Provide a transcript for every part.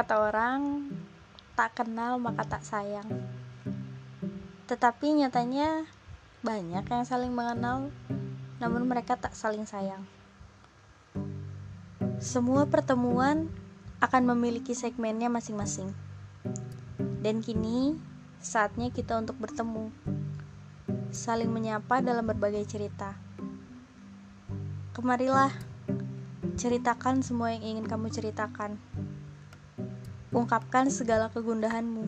Kata orang, tak kenal maka tak sayang. Tetapi nyatanya banyak yang saling mengenal, namun mereka tak saling sayang. Semua pertemuan akan memiliki segmennya masing-masing. Dan kini saatnya kita untuk bertemu, saling menyapa dalam berbagai cerita. Kemarilah, ceritakan semua yang ingin kamu ceritakan. Ungkapkan segala kegundahanmu.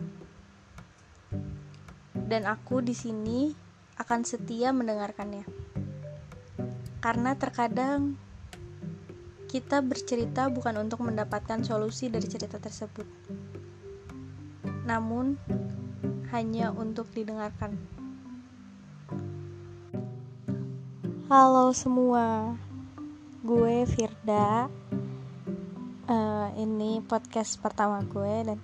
Dan aku di sini akan setia mendengarkannya. Karena terkadang kita bercerita bukan untuk mendapatkan solusi dari cerita tersebut, namun hanya untuk didengarkan. Halo semua, gue Firda. Ini podcast pertama gue dan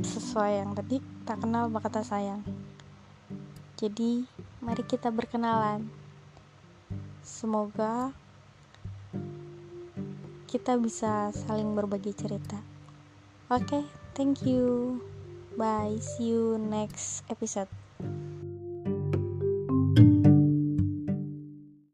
sesuai yang tadi, tak kenal maka tak sayang. Jadi mari kita berkenalan. Semoga kita bisa saling berbagi cerita. Oke, thank you. Bye, see you next episode.